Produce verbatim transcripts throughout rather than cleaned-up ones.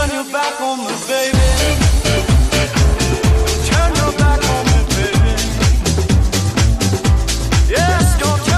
Turn your back on me, baby. Yes, don't turn.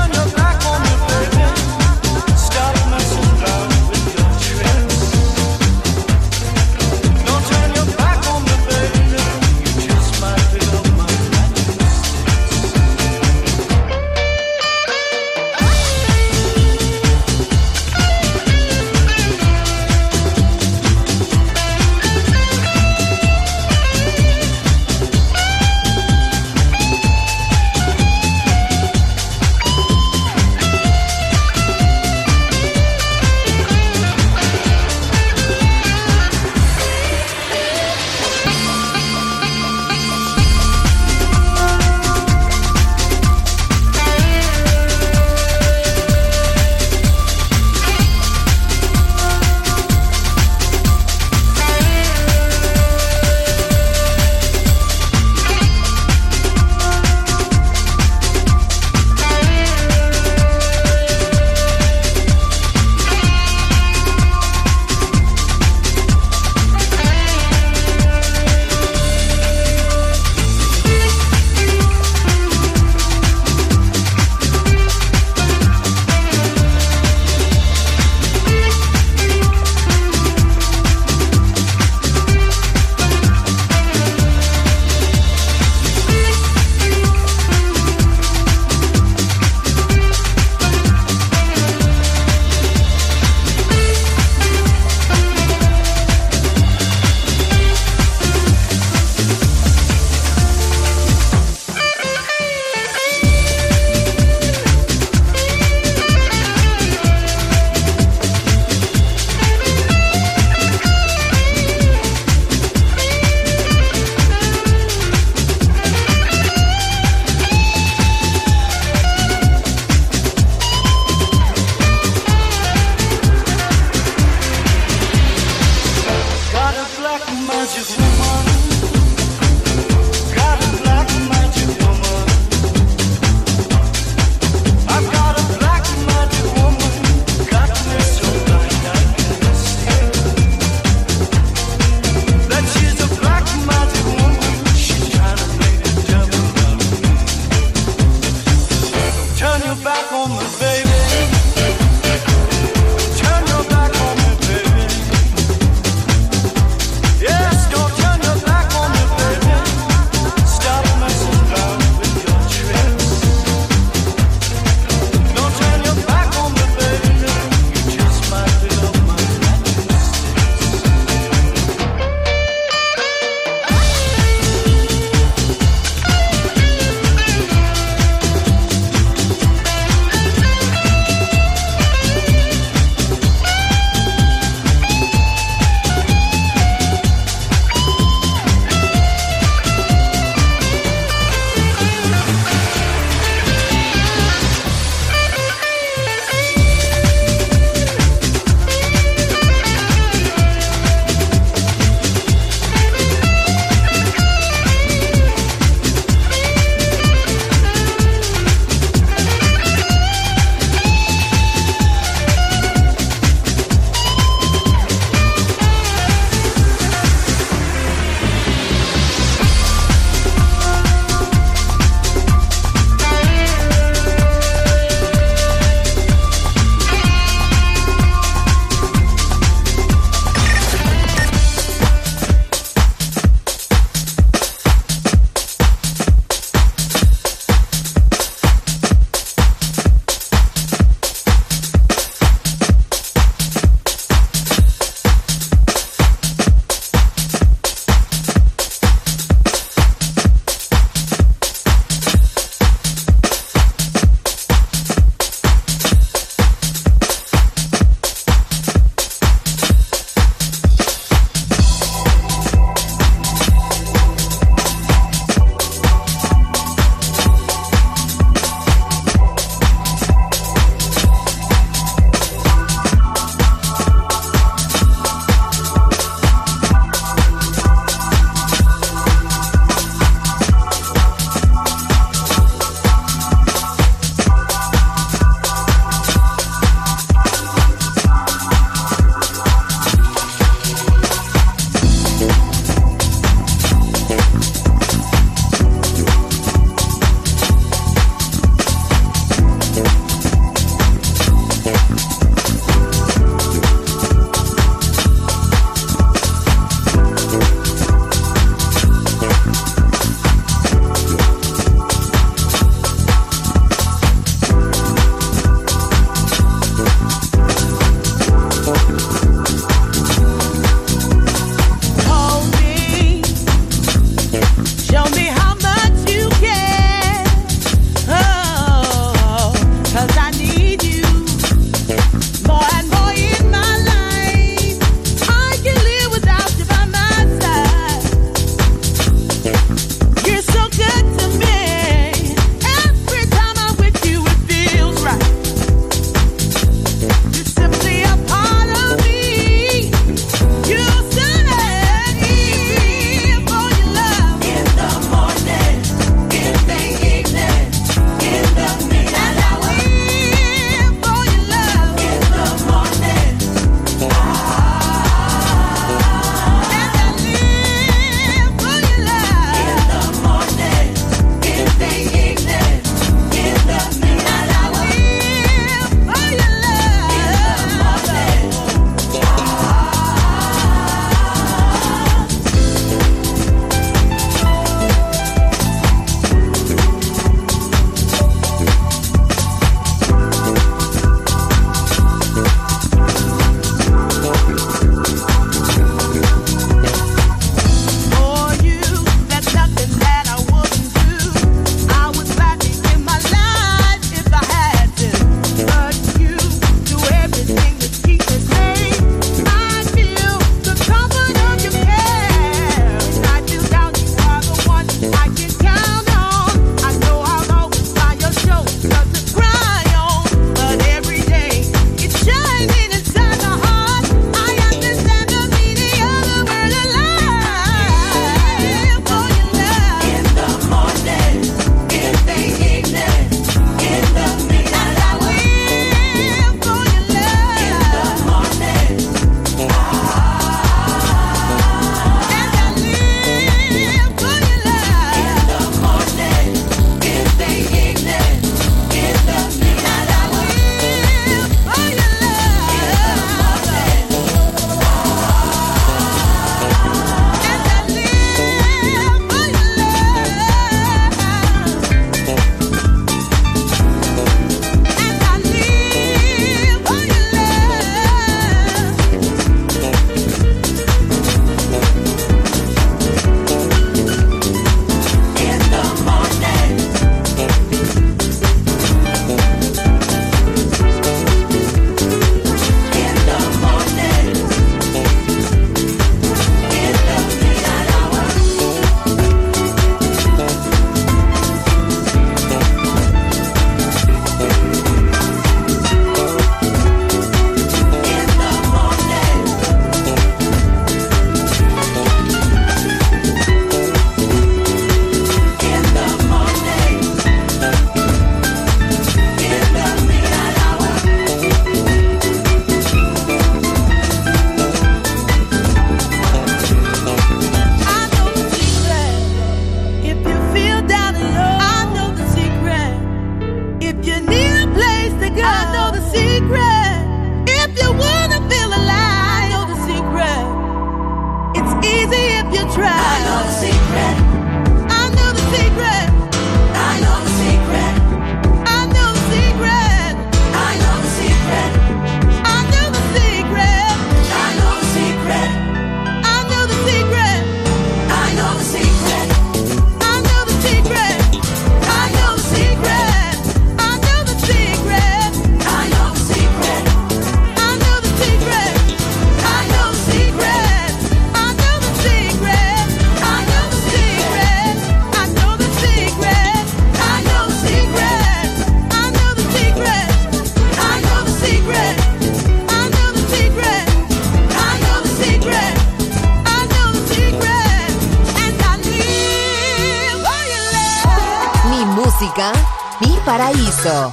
música, mi paraíso.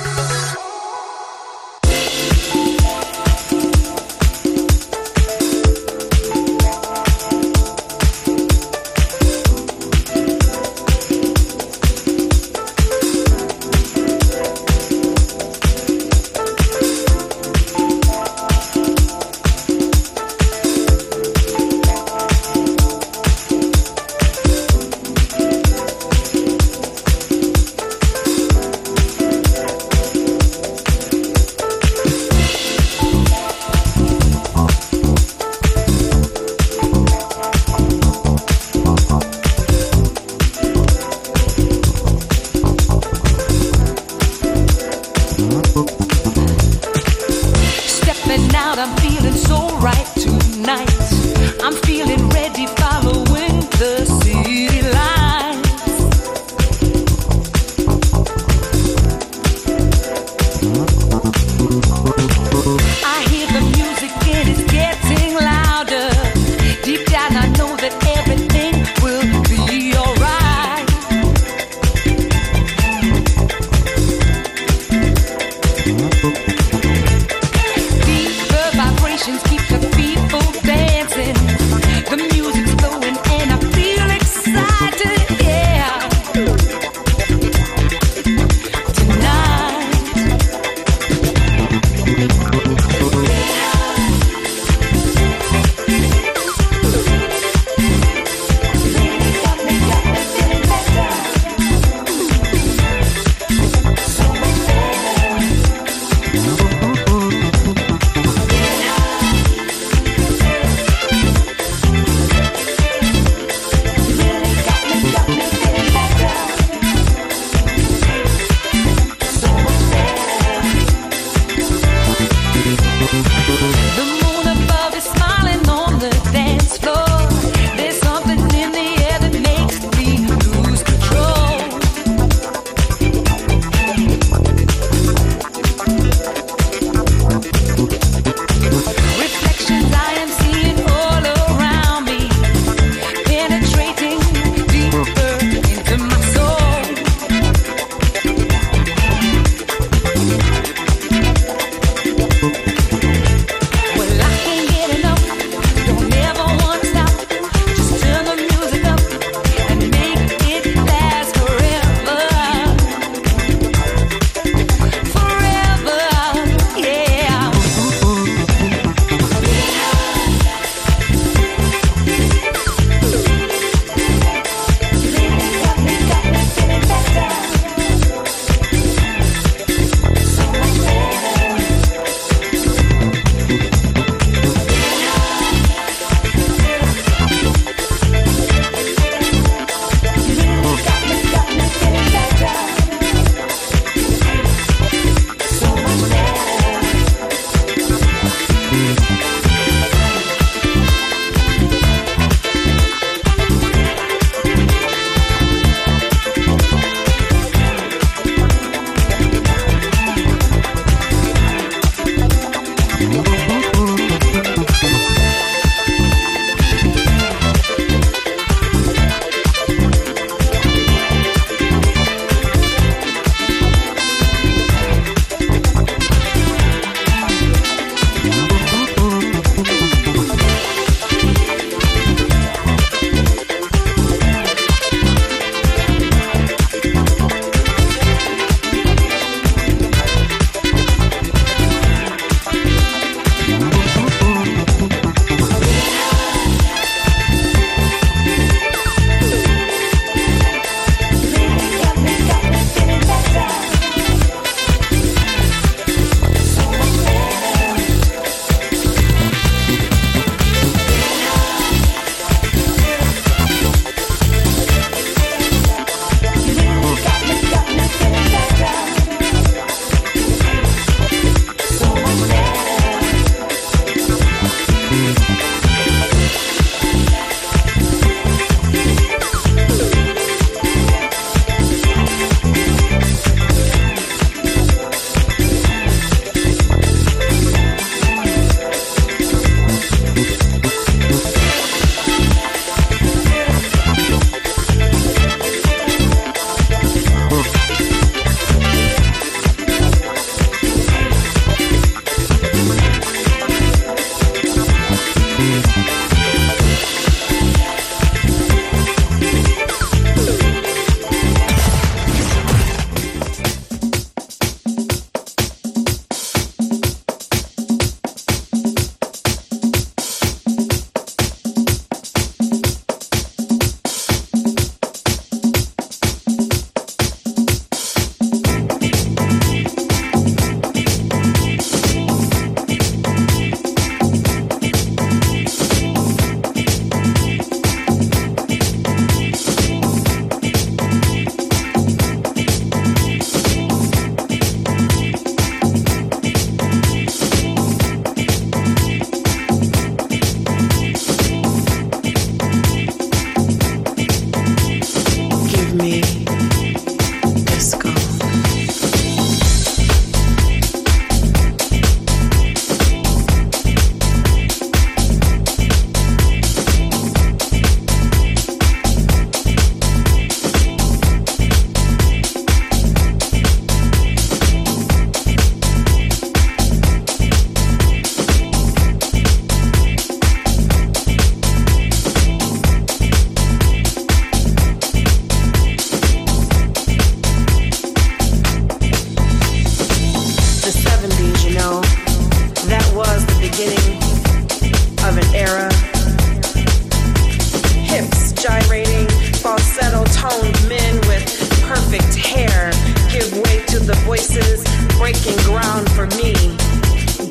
is breaking ground for me.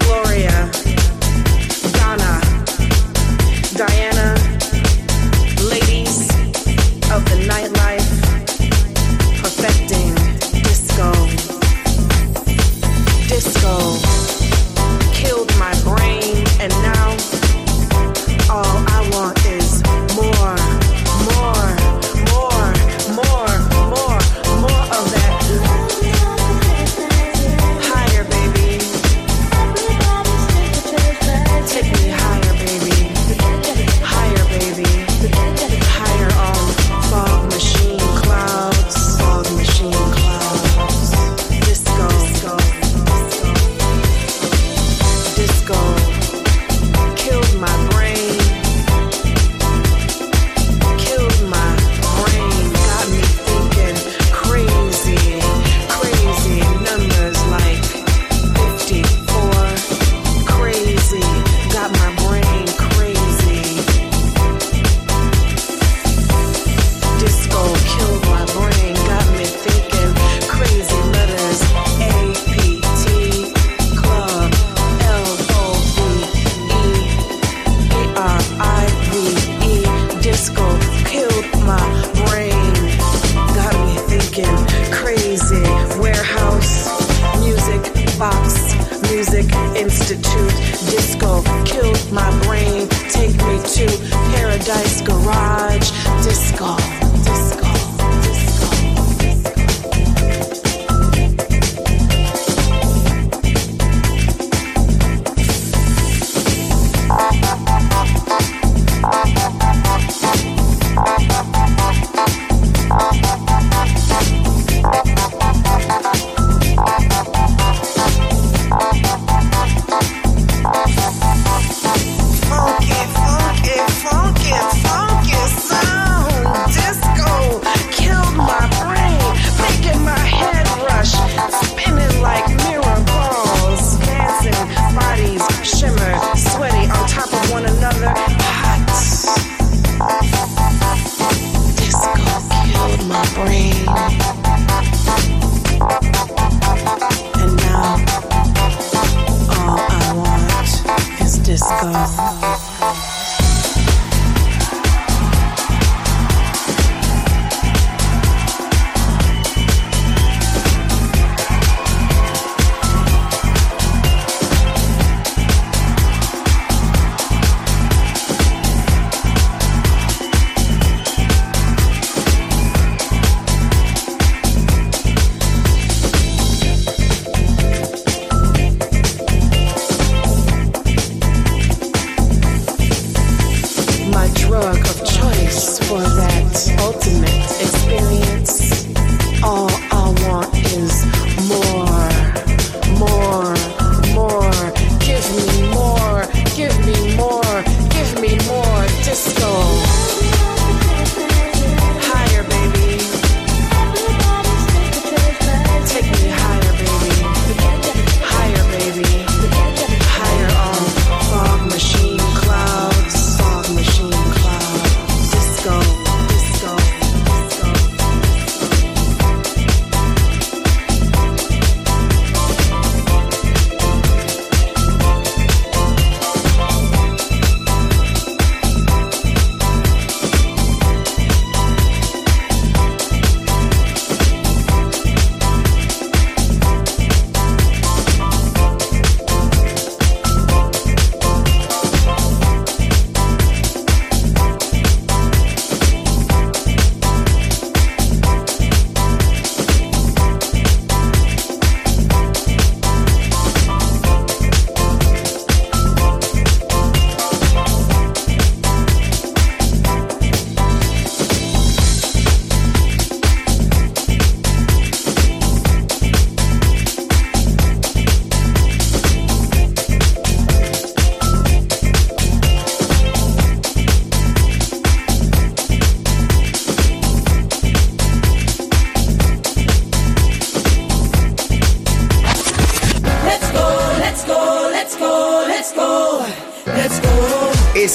Gloria, Donna, Diana, ladies of the nightlife, perfecting disco. Disco killed my brain, and now all I want is more, more, more, more, more, more of that. Higher, baby. Take me higher, baby. Higher, baby. Higher, all fog machine clouds, fog machine clouds. Disco, disco, disco, disco. Killed my brain. Killed my brain, got me thinking crazy, crazy numbers like fifty-four, crazy, got my brain crazy. Disco killed my brain, got me thinking crazy letters, A, P, T, club, L, O, V, E. A R I V E, disco killed my brain. Got me thinking crazy. Warehouse, music box, music institute. Disco killed my brain. Take me to paradise garage. Disco, disco, disco, disco. Funky, funky, funky, funky sound. Disco killed my brain, making my head rush, spinning like mirror balls. Dancing bodies shimmer, sweaty on top of one another. Hot. Disco killed my brain. And now all I want is disco. My drug of choice for that ultimate experience. All I want is more, more, more. Give me more, give me more, give me more disco. Higher, baby. Take me higher, baby. Higher, baby. Higher, all fog machine clouds, fog machine clouds. Disco, disco, disco.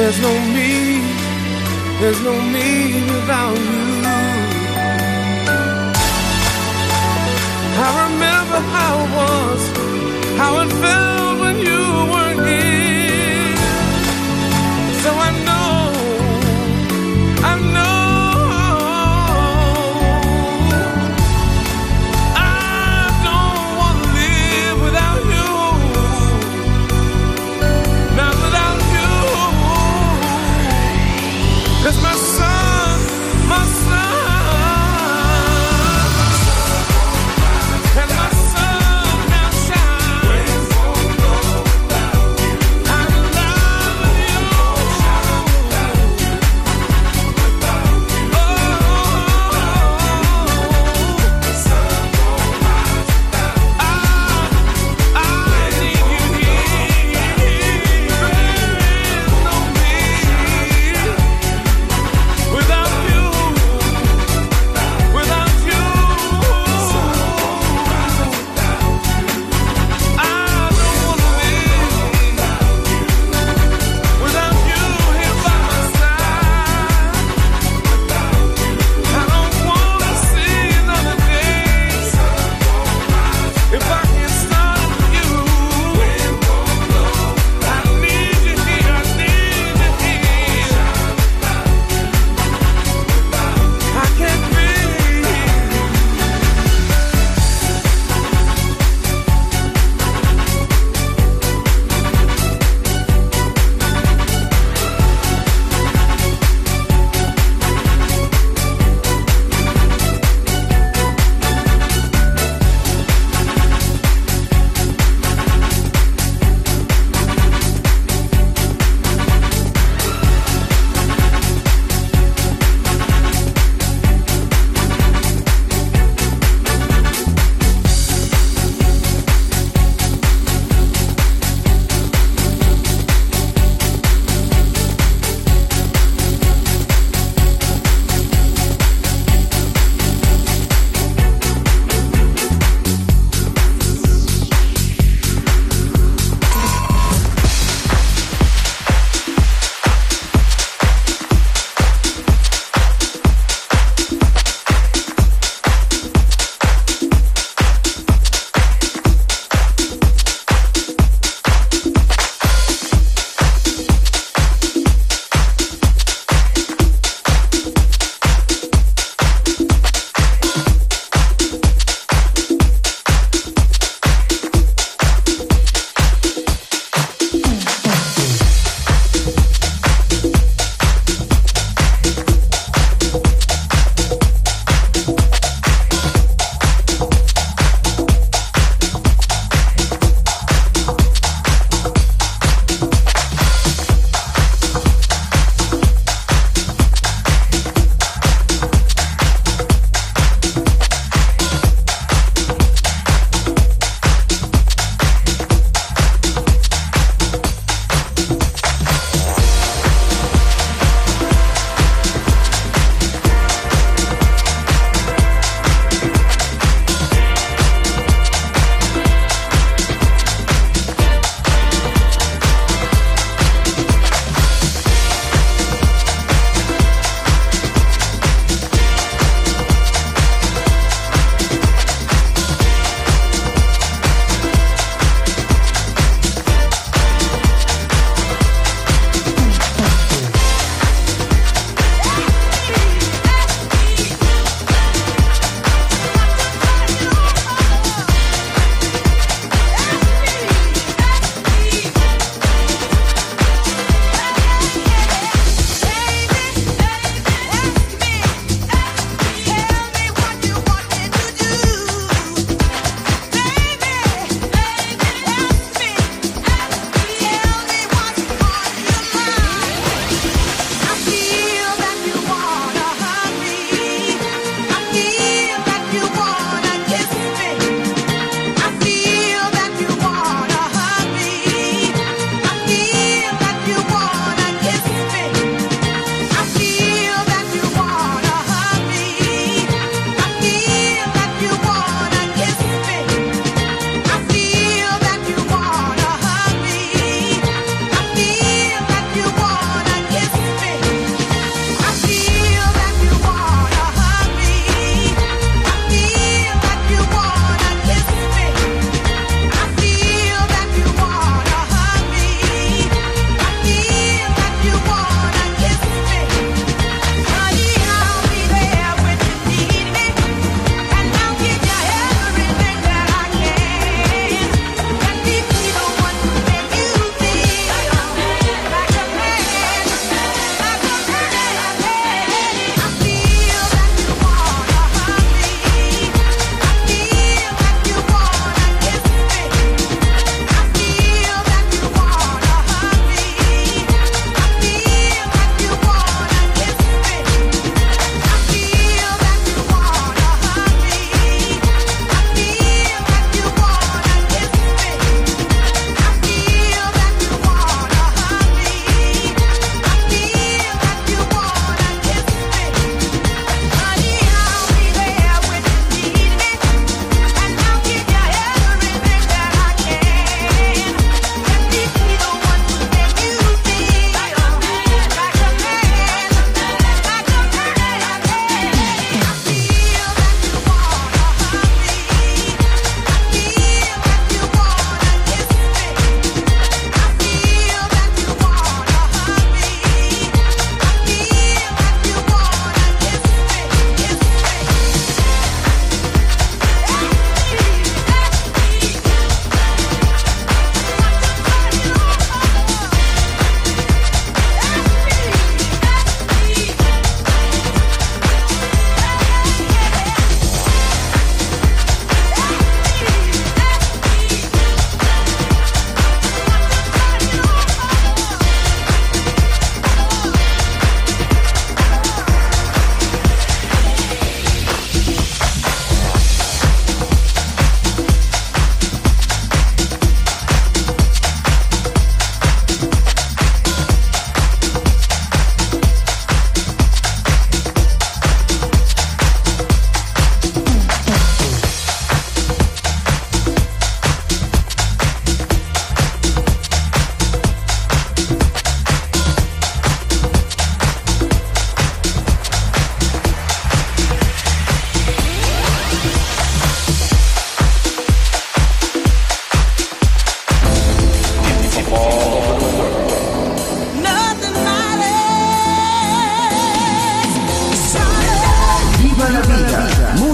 There's no me, there's no me without you. I remember how it was, how it felt when you were here. So I know, I know, I don't want to live without you. Not without you. 'Cause my son, my son. And my sun now shines.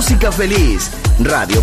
música feliz, radio